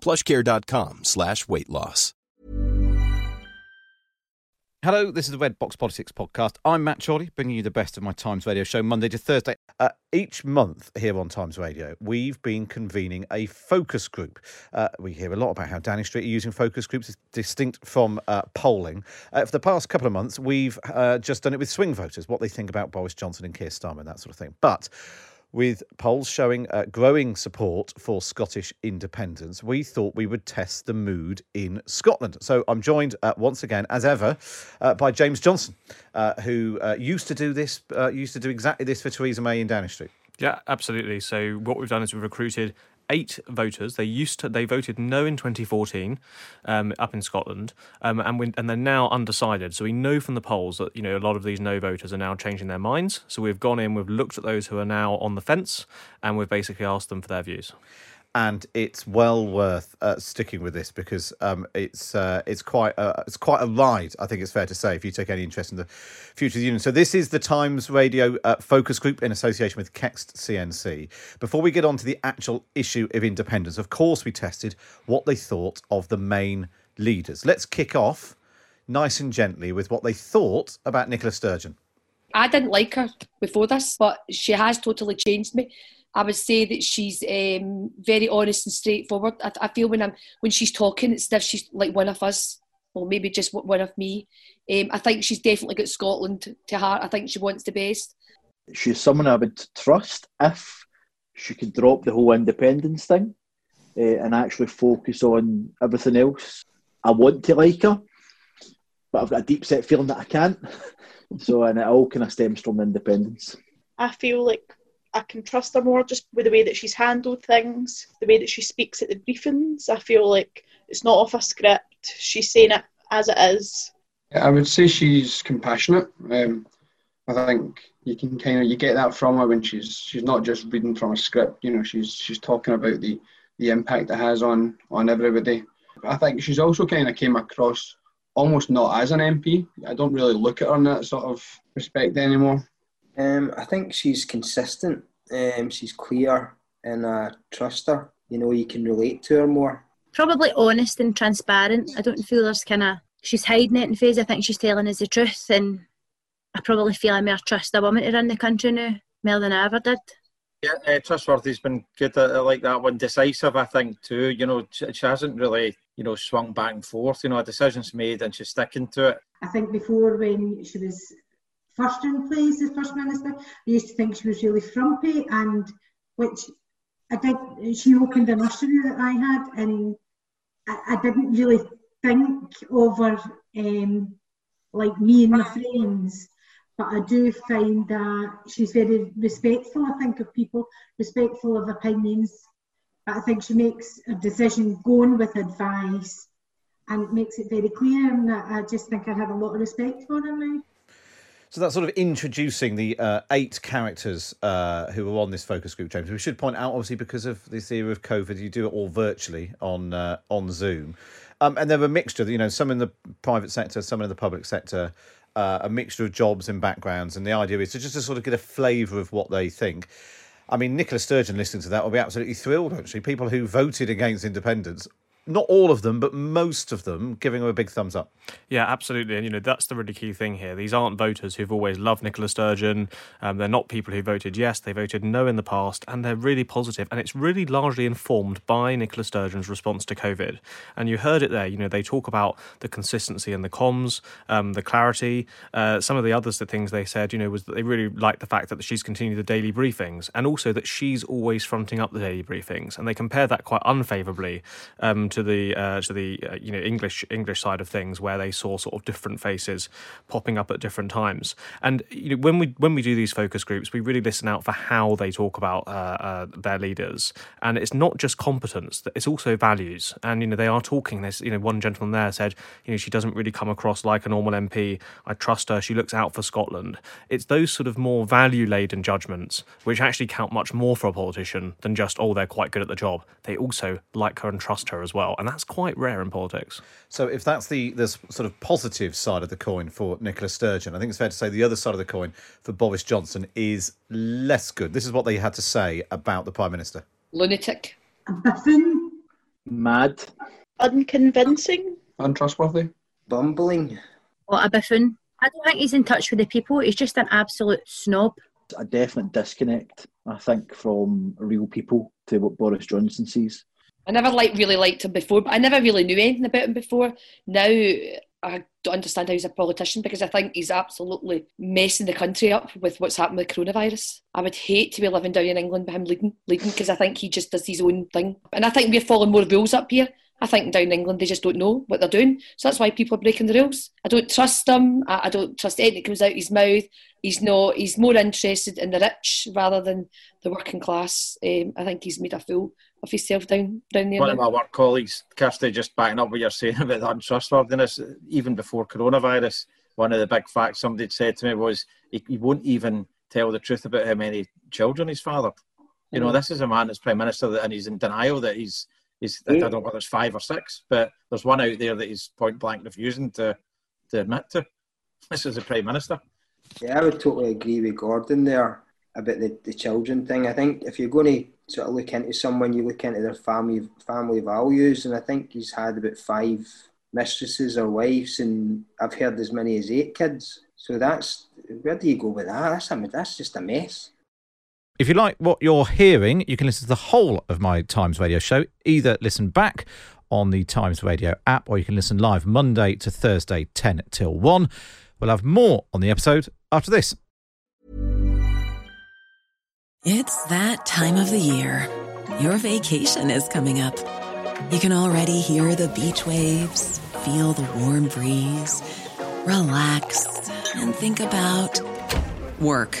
PlushCare.com/weight loss. Hello, this is the Red Box Politics Podcast. I'm Matt Chorley, bringing you the best of my Times Radio show Monday to Thursday. Each month here on Times Radio, we've been convening a focus group. We hear a lot about how Downing Street are using focus groups distinct from polling. For the past couple of months, we've just done it with swing voters, what they think about Boris Johnson and Keir Starmer and that sort of thing. But with polls showing growing support for Scottish independence, we thought we would test the mood in Scotland. So I'm joined once again, as ever, by James Johnson, who used to do exactly this for Theresa May in Downing Street. Yeah, absolutely. So what we've done is we've recruited 8 voters. They voted no in 2014 up in Scotland, and they're now undecided. So we know from the polls that, you know, a lot of these no voters are now changing their minds. So we've gone in, we've looked at those who are now on the fence, and we've basically asked them for their views. And it's well worth sticking with this because it's quite a ride, I think it's fair to say, if you take any interest in the future of the union. So this is the Times Radio focus group in association with Kext CNC. Before we get on to the actual issue of independence, of course, we tested what they thought of the main leaders. Let's kick off nice and gently with what they thought about Nicola Sturgeon. I didn't like her before this, but she has totally changed me. I would say that she's very honest and straightforward. I feel when she's talking, it's as if she's like one of us, or maybe just one of me. I think she's definitely got Scotland to heart. I think she wants the best. She's someone I would trust if she could drop the whole independence thing and actually focus on everything else. I want to like her, but I've got a deep-set feeling that I can't. And it all kind of stems from independence. I feel like I can trust her more just with the way that she's handled things, the way that she speaks at the briefings. I feel like it's not off a script. She's saying it as it is. I would say she's compassionate. I think you get that from her when she's not just reading from a script. You know, she's talking about the impact it has on everybody. I think she's also kind of came across almost not as an MP. I don't really look at her in that sort of respect anymore. I think she's consistent, she's clear, and I trust her. You know, you can relate to her more. Probably honest and transparent. I don't feel she's hiding it in phase. I think she's telling us the truth, and I probably feel I more trust a woman to run the country now, more than I ever did. Yeah, trustworthy's been good. I like that one. Decisive, I think, too. You know, she hasn't really, you know, swung back and forth. You know, a decision's made and she's sticking to it. I think before, when she was first in place as First Minister, I used to think she was really frumpy, and which I did. She opened a nursery that I had, and I didn't really think of her like me and my friends, but I do find that she's very respectful, I think, of people, respectful of opinions, but I think she makes a decision going with advice, and it makes it very clear, and I just think I have a lot of respect for her now. So that's sort of introducing the 8 characters who were on this focus group, James. We should point out, obviously, because of this era of COVID, you do it all virtually on Zoom. And there were a mixture, you know, some in the private sector, some in the public sector, a mixture of jobs and backgrounds. And the idea is to sort of get a flavour of what they think. I mean, Nicola Sturgeon listening to that will be absolutely thrilled, actually. People who voted against independence not all of them, but most of them, giving them a big thumbs up. Yeah, absolutely. And, you know, that's the really key thing here. These aren't voters who've always loved Nicola Sturgeon. They're not people who voted yes. They voted no in the past. And they're really positive. And it's really largely informed by Nicola Sturgeon's response to COVID. And you heard it there. You know, they talk about the consistency and the comms, the clarity. Some of the others, the things they said, you know, was that they really liked the fact that she's continued the daily briefings and also that she's always fronting up the daily briefings. And they compare that quite unfavourably to the you know, English side of things, where they saw sort of different faces popping up at different times. And you know, when we do these focus groups, we really listen out for how they talk about their leaders. And it's not just competence; it's also values. And you know, they are talking. There's, you know, one gentleman there said, you know, she doesn't really come across like a normal MP. I trust her. She looks out for Scotland. It's those sort of more value-laden judgments which actually count much more for a politician than just, oh, they're quite good at the job. They also like her and trust her as well. And that's quite rare in politics. So if that's the sort of positive side of the coin for Nicola Sturgeon, I think it's fair to say the other side of the coin for Boris Johnson is less good. This is what they had to say about the Prime Minister. Lunatic. Biffin. Mad. Unconvincing. Untrustworthy. Bumbling. What a biffin. I don't think he's in touch with the people. He's just an absolute snob. A definite disconnect, I think, from real people to what Boris Johnson sees. I never really liked him before, but I never really knew anything about him before. Now I don't understand how he's a politician, because I think he's absolutely messing the country up with what's happened with coronavirus. I would hate to be living down in England with him leading, because I think he just does his own thing. And I think we're following more rules up here. I think down in England they just don't know what they're doing. So that's why people are breaking the rules. I don't trust him. I don't trust anything that comes out of his mouth. He's more interested in the rich rather than the working class. I think he's made a fool of himself down there. One of my work colleagues, Kirsty, just backing up what you're saying about the untrustworthiness, even before coronavirus, one of the big facts somebody had said to me was he won't even tell the truth about how many children he's fathered. You know, this is a man that's Prime Minister and he's in denial that he's I don't know whether it's 5 or 6, but there's one out there that he's point blank refusing to admit to. This is the Prime Minister. Yeah, I would totally agree with Gordon there about the children thing. I think if you're going to sort of look into someone, you look into their family values, and I think he's had about 5 mistresses or wives, and I've heard as many as 8 kids. So where do you go with that? That's just a mess. If you like what you're hearing, you can listen to the whole of my Times Radio show. Either listen back on the Times Radio app, or you can listen live Monday to Thursday, 10 till 1. We'll have more on the episode after this. It's that time of the year. Your vacation is coming up. You can already hear the beach waves, feel the warm breeze, relax, and think about work.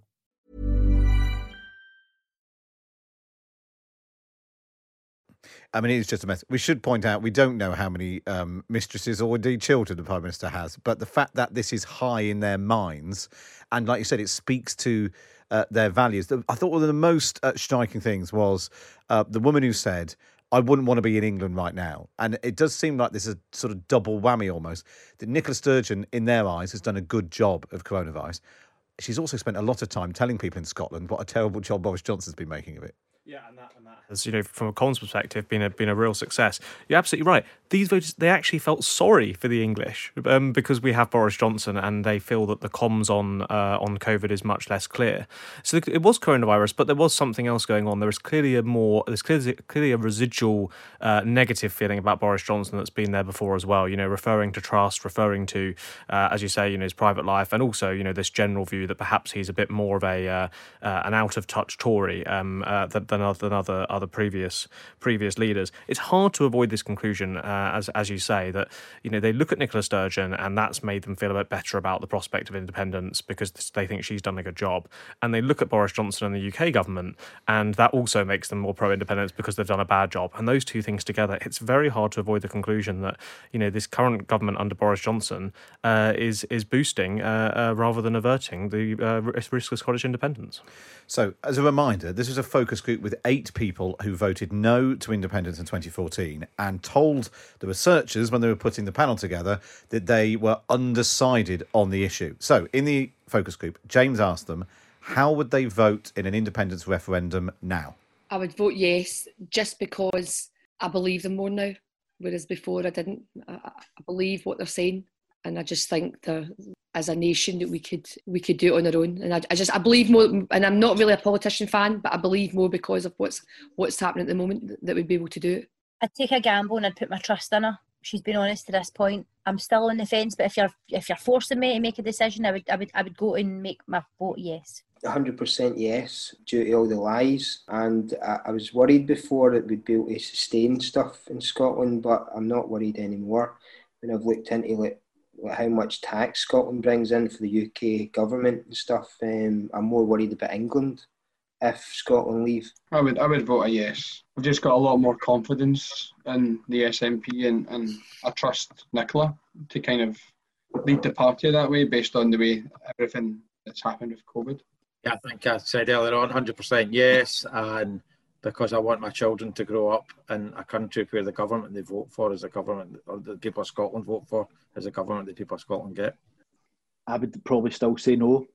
I mean, it's just a mess. We should point out we don't know how many mistresses or indeed children the Prime Minister has, but the fact that this is high in their minds, and like you said, it speaks to their values. I thought one of the most striking things was the woman who said, I wouldn't want to be in England right now. And it does seem like this is a sort of double whammy almost, that Nicola Sturgeon, in their eyes, has done a good job of coronavirus. She's also spent a lot of time telling people in Scotland what a terrible job Boris Johnson's been making of it. Yeah, and that has, you know, from a Commons perspective, been a real success. You're absolutely right. These voters, they actually felt sorry for the English because we have Boris Johnson, and they feel that the comms on COVID is much less clear. So it was coronavirus, but there was something else going on. There was clearly a residual negative feeling about Boris Johnson that's been there before as well. You know, referring to trust, referring to, as you say, you know, his private life, and also, you know, this general view that perhaps he's a bit more of an out of touch Tory than other previous leaders. It's hard to avoid this conclusion, as you say, that, you know, they look at Nicola Sturgeon and that's made them feel a bit better about the prospect of independence because they think she's done a good job, and they look at Boris Johnson and the UK government and that also makes them more pro-independence because they've done a bad job. And those two things together, it's very hard to avoid the conclusion that, you know, this current government under Boris Johnson is boosting rather than averting the risk of Scottish independence. So, as a reminder, this is a focus group with 8 people who voted no to independence in 2014 and told the researchers when they were putting the panel together that they were undecided on the issue. So in the focus group, James asked them, how would they vote in an independence referendum now? I would vote yes, just because I believe them more now, whereas before I didn't. I believe what they're saying, and I just think that as a nation that we could do it on our own. And I believe more, and I'm not really a politician fan, but I believe more because of what's happening at the moment that we'd be able to do it. I'd take a gamble and I'd put my trust in her. She's been honest to this point. I'm still on the fence, but if you're forcing me to make a decision, I would go and make my vote yes. 100% yes, due to all the lies, and I was worried before that we'd be able to sustain stuff in Scotland, but I'm not worried anymore. When I've looked into how much tax Scotland brings in for the UK government and stuff, I'm more worried about England if Scotland leave. I would vote a yes. I've just got a lot more confidence in the SNP, and I trust Nicola to kind of lead the party that way based on the way everything that's happened with COVID. Yeah, I think I said earlier on, 100% yes, and because I want my children to grow up in a country where the government they vote for is a government, or the people of Scotland vote for is a government the people of Scotland get. I would probably still say no,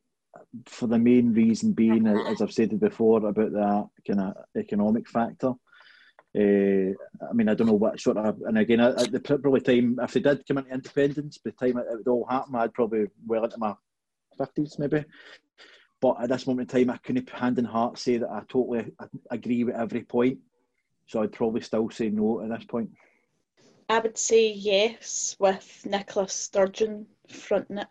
for the main reason being, as I've stated before, about that kind of economic factor. I mean, I don't know what sort of, and again, at the probably time, if they did come into independence, by the time it would all happen, I'd probably well into my 50s maybe. But at this moment in time, I couldn't hand in heart say that I totally agree with every point. So I'd probably still say no at this point. I would say yes, with Nicola Sturgeon fronting it.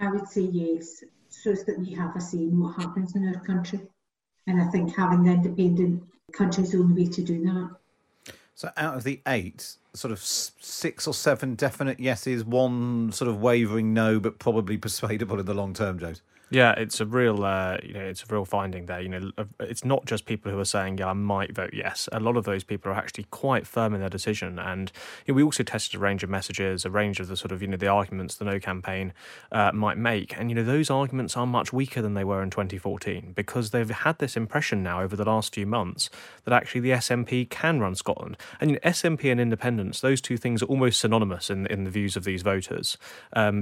I would say yes, so it's that we have a say in what happens in our country. And I think having an independent country is the only way to do that. So out of the 8, sort of 6 or 7 definite yeses, 1 sort of wavering no, but probably persuadable in the long term, James. Yeah, it's a real, it's a real finding there. You know, it's not just people who are saying, "Yeah, I might vote yes." A lot of those people are actually quite firm in their decision, and you know, we also tested a range of messages, a range of the sort of, you know, the arguments the No campaign might make, and you know, those arguments are much weaker than they were in 2014 because they've had this impression now over the last few months that actually the SNP can run Scotland, and you know, SNP and independence, those two things are almost synonymous in the views of these voters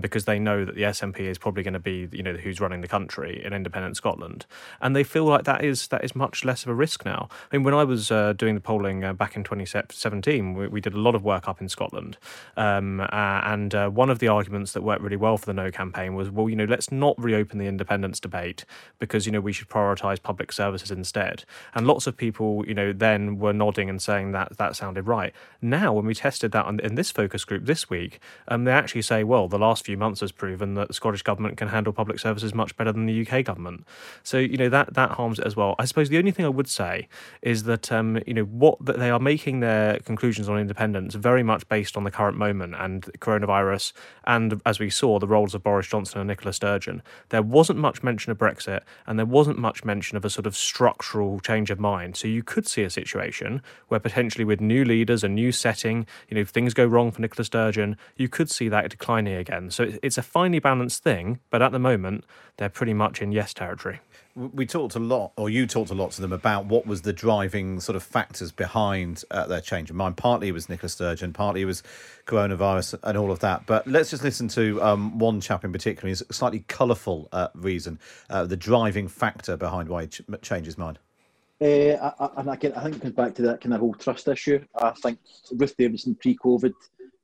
because they know that the SNP is probably going to be, you know, who's running the country in independent Scotland, and they feel like that is much less of a risk now. I mean, when I was doing the polling back in 2017, we did a lot of work up in Scotland, and one of the arguments that worked really well for the No campaign was, well, you know, let's not reopen the independence debate because, you know, we should prioritise public services instead. And lots of people, you know, then were nodding and saying that sounded right. Now, when we tested that in this focus group this week, they actually say, well, the last few months has proven that the Scottish government can handle public services much better than the UK government. So, you know, that harms it as well. I suppose the only thing I would say is that, you know, that they are making their conclusions on independence very much based on the current moment and coronavirus and, as we saw, the roles of Boris Johnson and Nicola Sturgeon. There wasn't much mention of Brexit and there wasn't much mention of a sort of structural change of mind. So you could see a situation where potentially with new leaders, a new setting, you know, if things go wrong for Nicola Sturgeon, you could see that declining again. So it's a finely balanced thing, but at the moment, they're pretty much in yes territory. We talked a lot, or you talked a lot to them about what was the driving sort of factors behind their change of mind. Partly it was Nicola Sturgeon, partly it was coronavirus and all of that. But let's just listen to one chap in particular. He's a slightly colourful reason, the driving factor behind why he changed his mind. And again, I think it comes back to that kind of whole trust issue. I think Ruth Davidson pre-COVID,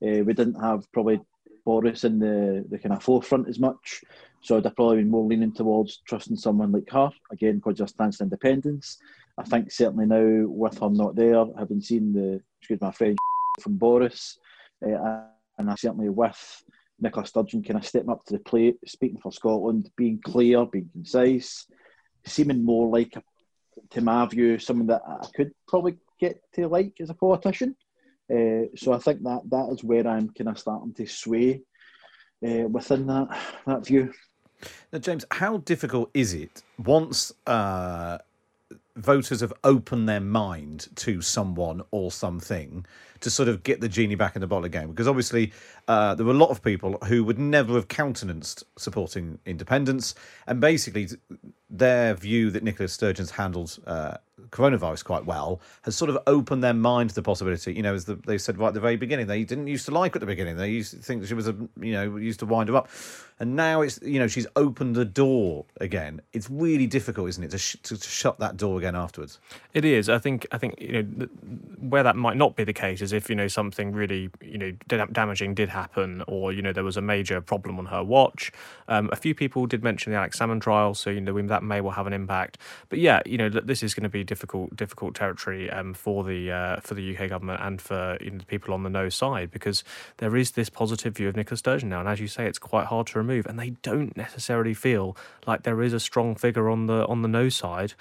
we didn't have probably Boris in the kind of forefront as much. So I'd have probably been more leaning towards trusting someone like her, again, because of her stance on independence. I think certainly now, with her not there, having seen the, excuse my French, from Boris, and I certainly with Nicola Sturgeon kind of stepping up to the plate, speaking for Scotland, being clear, being concise, seeming more like, to my view, someone that I could probably get to like as a politician. So I think that is where I'm kind of starting to sway within that view. Now, James, how difficult is it once voters have opened their mind to someone or something to sort of get the genie back in the bottle again? Because obviously there were a lot of people who would never have countenanced supporting independence, and basically their view that Nicola Sturgeon's handled coronavirus quite well has sort of opened their mind to the possibility, you know, as they said right at the very beginning, they didn't used to like her at the beginning. They used to think she was, used to wind her up. And now it's, she's opened the door again. It's really difficult, isn't it, to shut that door again afterwards? It is. I think, where that might not be the case is if, something really, damaging did happen, or, there was a major problem on her watch. A few people did mention the Alex Salmond trial, so, that may well have an impact. But yeah, this is going to be difficult territory for the UK government and for the people on the no side, because there is this positive view of Nicola Sturgeon now, and as you say, it's quite hard to remove, and they don't necessarily feel like there is a strong figure on the no side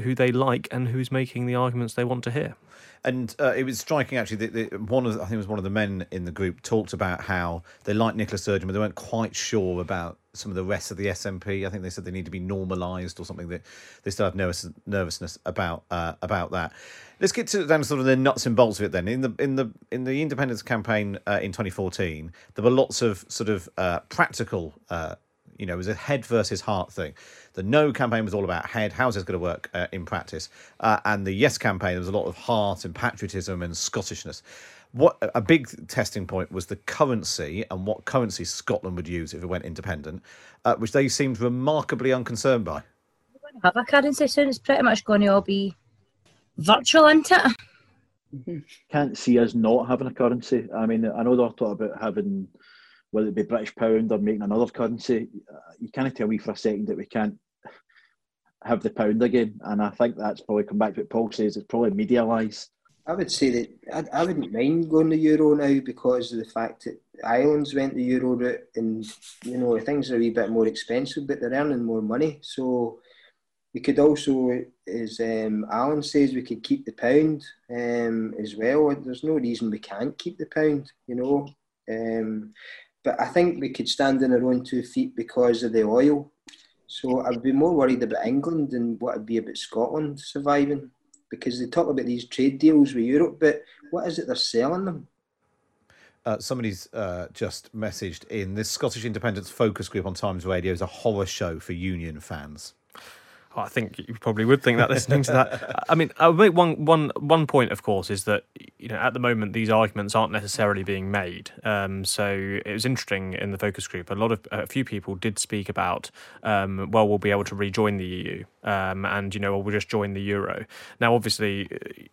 who they like and who's making the arguments they want to hear. And it was striking, actually, that I think it was one of the men in the group talked about how they liked Nicola Sturgeon, but they weren't quite sure about some of the rest of the SNP. I think they said they need to be normalised or something, that they still have nervousness about that. Let's get to down sort of the nuts and bolts of it then. In the independence campaign in 2014, there were lots of sort of practical. It was a head versus heart thing. The no campaign was all about head. How's this going to work in practice? And the yes campaign, there was a lot of heart and patriotism and Scottishness. What a big testing point was the currency and what currency Scotland would use if it went independent, which they seemed remarkably unconcerned by. We're going to have a currency soon. It's pretty much going to all be virtual, isn't it? Can't see us not having a currency. I mean, I know they're talking about having, whether it be British pound or making another currency, you can't tell me for a second that we can't have the pound again. And I think that's probably come back to what Paul says, it's probably media lies. I would say that I wouldn't mind going the euro now because of the fact that Ireland's went the euro route and, things are a wee bit more expensive, but they're earning more money. So we could also, as Alan says, we could keep the pound as well. There's no reason we can't keep the pound, But I think we could stand on our own two feet because of the oil. So I'd be more worried about England than what I'd be about Scotland surviving, because they talk about these trade deals with Europe, but what is it they're selling them? Somebody's just messaged in, this Scottish Independence focus group on Times Radio is a horror show for union fans. Oh, I think you probably would think that listening to that. I mean, I'll make one point, of course, is that, at the moment, these arguments aren't necessarily being made. So it was interesting in the focus group. A few people did speak about, we'll be able to rejoin the EU and, we'll just join the euro. Now, obviously,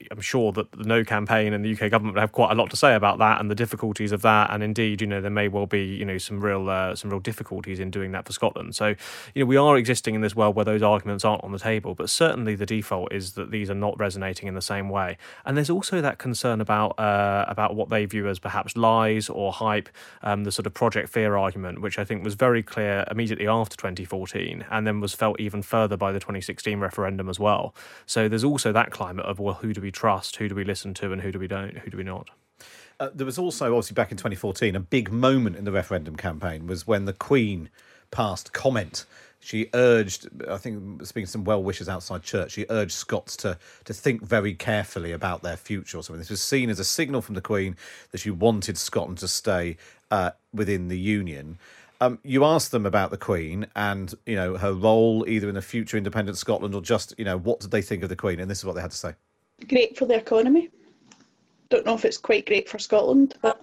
I'm sure that the no campaign and the UK government would have quite a lot to say about that and the difficulties of that. And indeed, there may well be, some real difficulties in doing that for Scotland. So, we are existing in this world where those arguments aren't on the table, but certainly the default is that these are not resonating in the same way. And there's also that concern about what they view as perhaps lies or hype, the sort of Project Fear argument, which I think was very clear immediately after 2014 and then was felt even further by the 2016 referendum as well. So there's also that climate of, well, who do we trust, who do we listen to, and who do we not? There was also, obviously, back in 2014, a big moment in the referendum campaign was when the Queen passed comment. She urged, I think, speaking to some well-wishers outside church, she urged Scots to think very carefully about their future or something. This was seen as a signal from the Queen that she wanted Scotland to stay within the Union. You asked them about the Queen and, her role either in the future independent Scotland or just, what did they think of the Queen? And this is what they had to say. Great for the economy. Don't know if it's quite great for Scotland, but...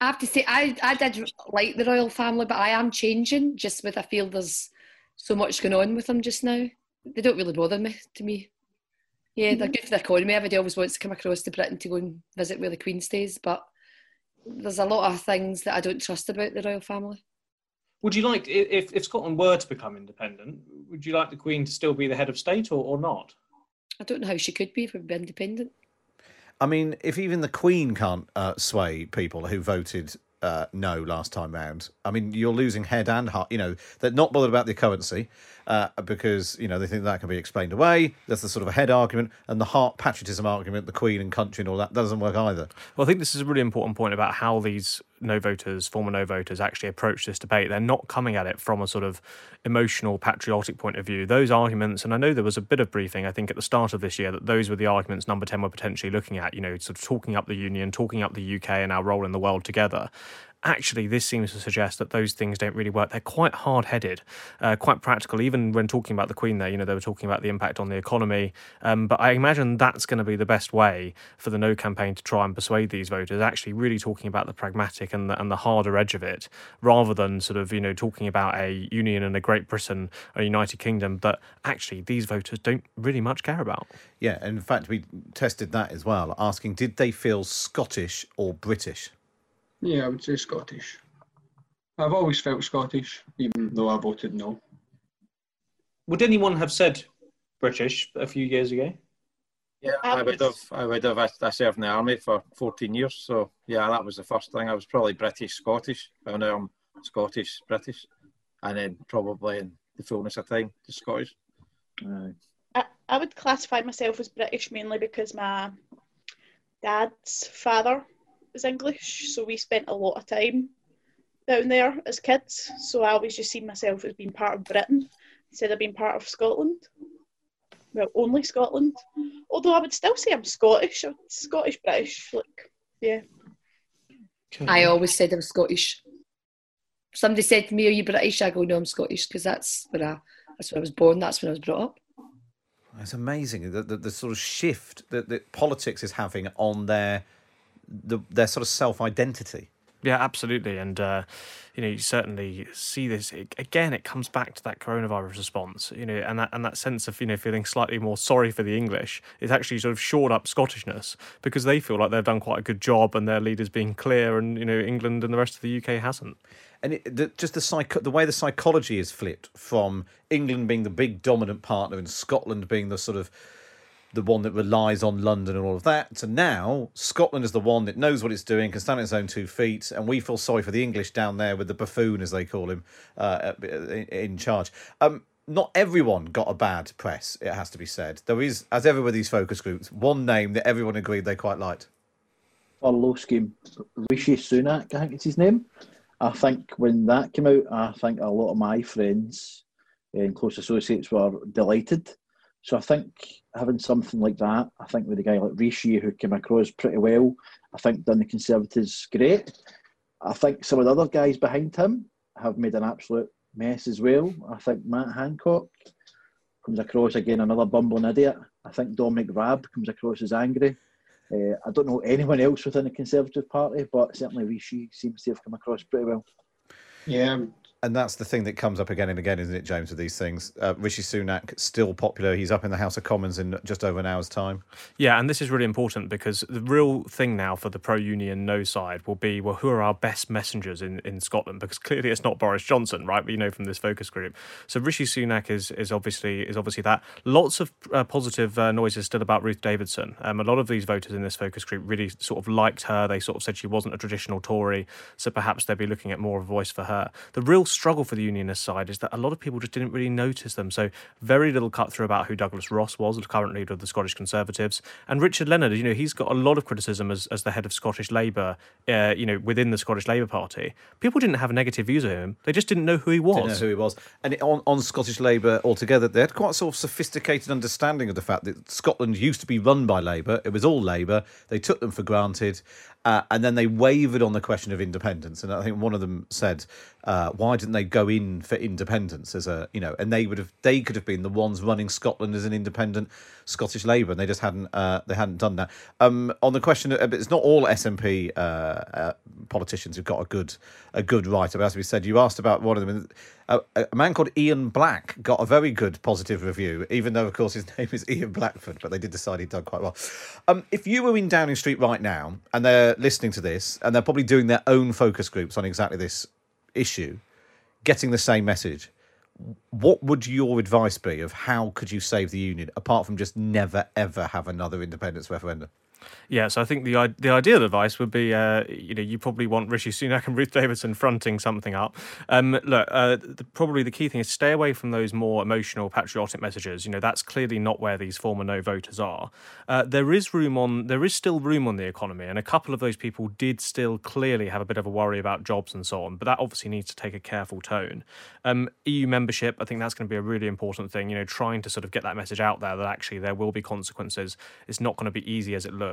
I have to say, I did like the royal family, but I am changing just with, I feel there's so much going on with them just now. They don't really bother me, to me. Yeah, they're good for the economy. Everybody always wants to come across to Britain to go and visit where the Queen stays, but there's a lot of things that I don't trust about the royal family. Would you like, if Scotland were to become independent, would you like the Queen to still be the head of state or not? I don't know how she could be if we'd be independent. I mean, if even the Queen can't sway people who voted no last time round, I mean, you're losing head and heart. You know, they're not bothered about the currency because, you know, they think that can be explained away. That's the sort of a head argument, and the heart patriotism argument, the Queen and country and all that doesn't work either. Well, I think this is a really important point about how these former no voters actually approach this debate. They're not coming at it from a sort of emotional, patriotic point of view. Those arguments, and I know there was a bit of briefing, I think, at the start of this year, that those were the arguments Number 10 were potentially looking at, you know, sort of talking up the union, talking up the UK and our role in the world together. Actually, this seems to suggest that those things don't really work. They're quite hard-headed, quite practical. Even when talking about the Queen there, you know, they were talking about the impact on the economy. But I imagine that's going to be the best way for the No campaign to try and persuade these voters, actually really talking about the pragmatic and the harder edge of it, rather than sort of, you know, talking about a union and a Great Britain, a United Kingdom that actually these voters don't really much care about. Yeah, and in fact, we tested that as well, asking did they feel Scottish or British? Yeah, I would say Scottish. I've always felt Scottish, even though I voted no. Would anyone have said British a few years ago? Yeah, I would have. I served in the army for 14 years, so yeah, that was the first thing. I was probably British, Scottish. Well, now I'm Scottish, British, and then probably in the fullness of time, just Scottish. I would classify myself as British mainly because my dad's father is English, so we spent a lot of time down there as kids, so I always just seen myself as being part of Britain instead of being part of Scotland. Well, only Scotland. Although I would still say I'm Scottish, Scottish-British, like, yeah. I always said I'm Scottish. Somebody said to me, are you British? I go, no, I'm Scottish, because that's where I was born, that's when I was brought up. It's amazing, the sort of shift that politics is having on their sort of self-identity. Yeah, absolutely. And, you know, you certainly see this. It comes back to that coronavirus response, you know, and that sense of, you know, feeling slightly more sorry for the English is actually sort of shored up Scottishness because they feel like they've done quite a good job and their leader's being clear and, you know, England and the rest of the UK hasn't. And the way the psychology is flipped from England being the big dominant partner and Scotland being the sort of the one that relies on London and all of that, to now Scotland is the one that knows what it's doing, can stand on its own 2 feet, and we feel sorry for the English down there with the buffoon, as they call him, in charge. Not everyone got a bad press, it has to be said. There is, as ever with these focus groups, one name that everyone agreed they quite liked. Furlough scheme, Rishi Sunak, I think it's his name. I think when that came out, I think a lot of my friends and close associates were delighted. So I think having something like that, I think with a guy like Rishi who came across pretty well, I think done the Conservatives great. I think some of the other guys behind him have made an absolute mess as well. I think Matt Hancock comes across, again, another bumbling idiot. I think Dominic Raab comes across as angry. I don't know anyone else within the Conservative Party, but certainly Rishi seems to have come across pretty well. Yeah. And that's the thing that comes up again and again, isn't it, James, with these things? Rishi Sunak, still popular. He's up in the House of Commons in just over an hour's time. Yeah, and this is really important because the real thing now for the pro-union no side will be, well, who are our best messengers in Scotland? Because clearly it's not Boris Johnson, right? We know from this focus group. So Rishi Sunak is obviously that. Lots of positive noises still about Ruth Davidson. A lot of these voters in this focus group really sort of liked her. They sort of said she wasn't a traditional Tory, so perhaps they'd be looking at more of a voice for her. The real struggle for the unionist side is that a lot of people just didn't really notice them. So very little cut through about who Douglas Ross was, the current leader of the Scottish Conservatives. And Richard Leonard, you know, he's got a lot of criticism as the head of Scottish Labour, you know, within the Scottish Labour Party. People didn't have negative views of him. They just didn't know who he was. And on Scottish Labour altogether, they had quite a sort of sophisticated understanding of the fact that Scotland used to be run by Labour. It was all Labour. They took them for granted. And then they wavered on the question of independence. And I think one of them said, why didn't they go in for independence as a, you know, and they could have been the ones running Scotland as an independent Scottish Labour. And they just hadn't done that. On the question, it's not all SNP politicians who've got a good writer. But as we said, you asked about one of them. a man called Ian Black got a very good positive review, even though, of course, his name is Ian Blackford, but they did decide he'd done quite well. If you were in Downing Street right now and they're listening to this, and they're probably doing their own focus groups on exactly this issue, getting the same message, what would your advice be of how could you save the union, apart from just never, ever have another independence referendum? Yeah, so I think the ideal advice would be, you probably want Rishi Sunak and Ruth Davidson fronting something up. Probably the key thing is stay away from those more emotional, patriotic messages. You know, that's clearly not where these former no voters are. There is still room on the economy, and a couple of those people did still clearly have a bit of a worry about jobs and so on. But that obviously needs to take a careful tone. EU membership, I think that's going to be a really important thing. You know, trying to sort of get that message out there that actually there will be consequences. It's not going to be easy as it looks.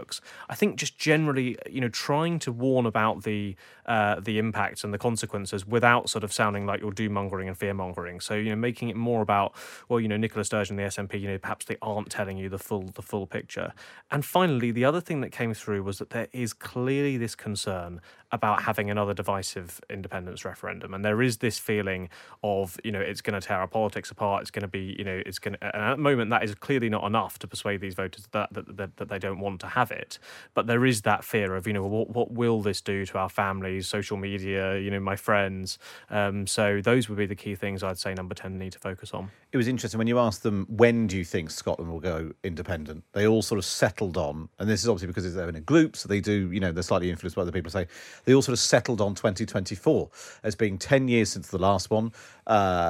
I think just generally, you know, trying to warn about the impacts and the consequences without sort of sounding like you're doom-mongering and fear-mongering. So, you know, making it more about, well, you know, Nicola Sturgeon, the SNP, you know, perhaps they aren't telling you the full picture. And finally, the other thing that came through was that there is clearly this concern about having another divisive independence referendum. And there is this feeling of, you know, it's going to tear our politics apart. It's going to be, you know, it's going to... And at the moment, that is clearly not enough to persuade these voters that they don't want to have it. But there is that fear of, you know, what will this do to our families, social media, you know, my friends? So those would be the key things I'd say Number 10 need to focus on. It was interesting when you asked them, when do you think Scotland will go independent? They all sort of settled on, and this is obviously because they're in a group, so they do, you know, they're slightly influenced by other people saying, they all sort of settled on 2024 as being 10 years since the last one,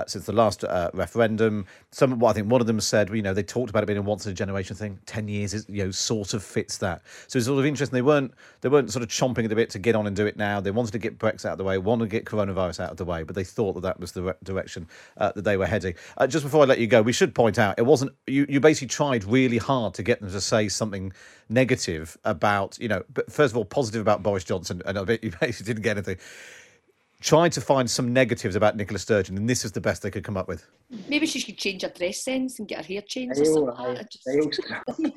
since the last referendum. I think one of them said, you know, they talked about it being a once in a generation thing. 10 years, is, you know, sort of fits that. So it's sort of interesting. They weren't sort of chomping at the bit to get on and do it now. They wanted to get Brexit out of the way, wanted to get coronavirus out of the way, but they thought that was the direction that they were heading. Just before I let you go, we should point out, it wasn't, you basically tried really hard to get them to say something negative about, you know, but first of all, positive about Boris Johnson, and I bet you basically didn't get anything. Tried to find some negatives about Nicola Sturgeon, and this is the best they could come up with. Maybe she should change her dress sense and get her hair changed or something.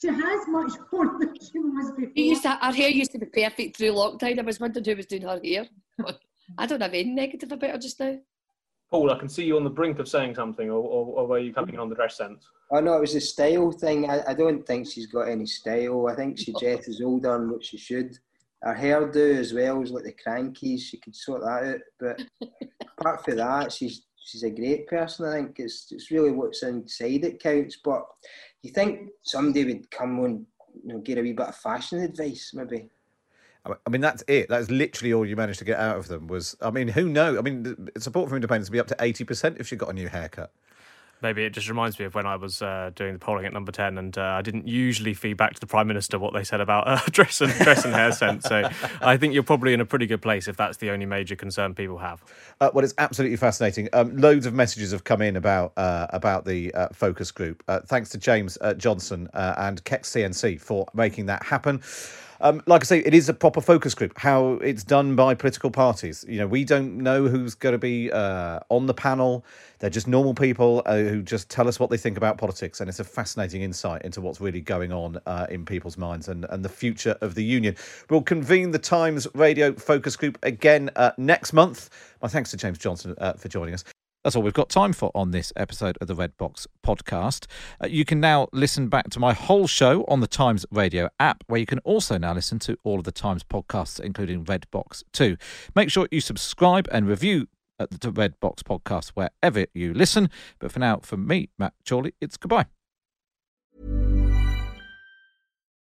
She has much more than she was before. Her hair used to be perfect through lockdown. I was wondering who was doing her hair. I don't have any negative about her just now. Paul, I can see you on the brink of saying something, or were you coming on the dress sense? Oh, no, it was a style thing. I don't think she's got any style. I think she dresses older than what she should. Her hairdo as well is like the Crankies. She could sort that out. But apart from that, she's a great person. I think it's really what's inside it counts. But you think somebody would come on, you know, get a wee bit of fashion advice, maybe? I mean, that's it. That's literally all you managed to get out of them was, I mean, who knows? I mean, support for independence would be up to 80% if she got a new haircut. Maybe it just reminds me of when I was doing the polling at Number 10 and I didn't usually feed back to the Prime Minister what they said about dress and hair sense. So I think you're probably in a pretty good place if that's the only major concern people have. Well, it's absolutely fascinating. Loads of messages have come in about the focus group. Thanks to James Johnson and Kext CNC for making that happen. Like I say, it is a proper focus group, how it's done by political parties. You know, we don't know who's going to be on the panel. They're just normal people who just tell us what they think about politics. And it's a fascinating insight into what's really going on in people's minds and the future of the union. We'll convene the Times Radio focus group again next month. My thanks to James Johnson for joining us. That's all we've got time for on this episode of the Red Box podcast. You can now listen back to my whole show on the Times Radio app, where you can also now listen to all of the Times podcasts, including Red Box 2. Make sure you subscribe and review the Red Box podcast wherever you listen. But for now, from me, Matt Chorley, it's goodbye.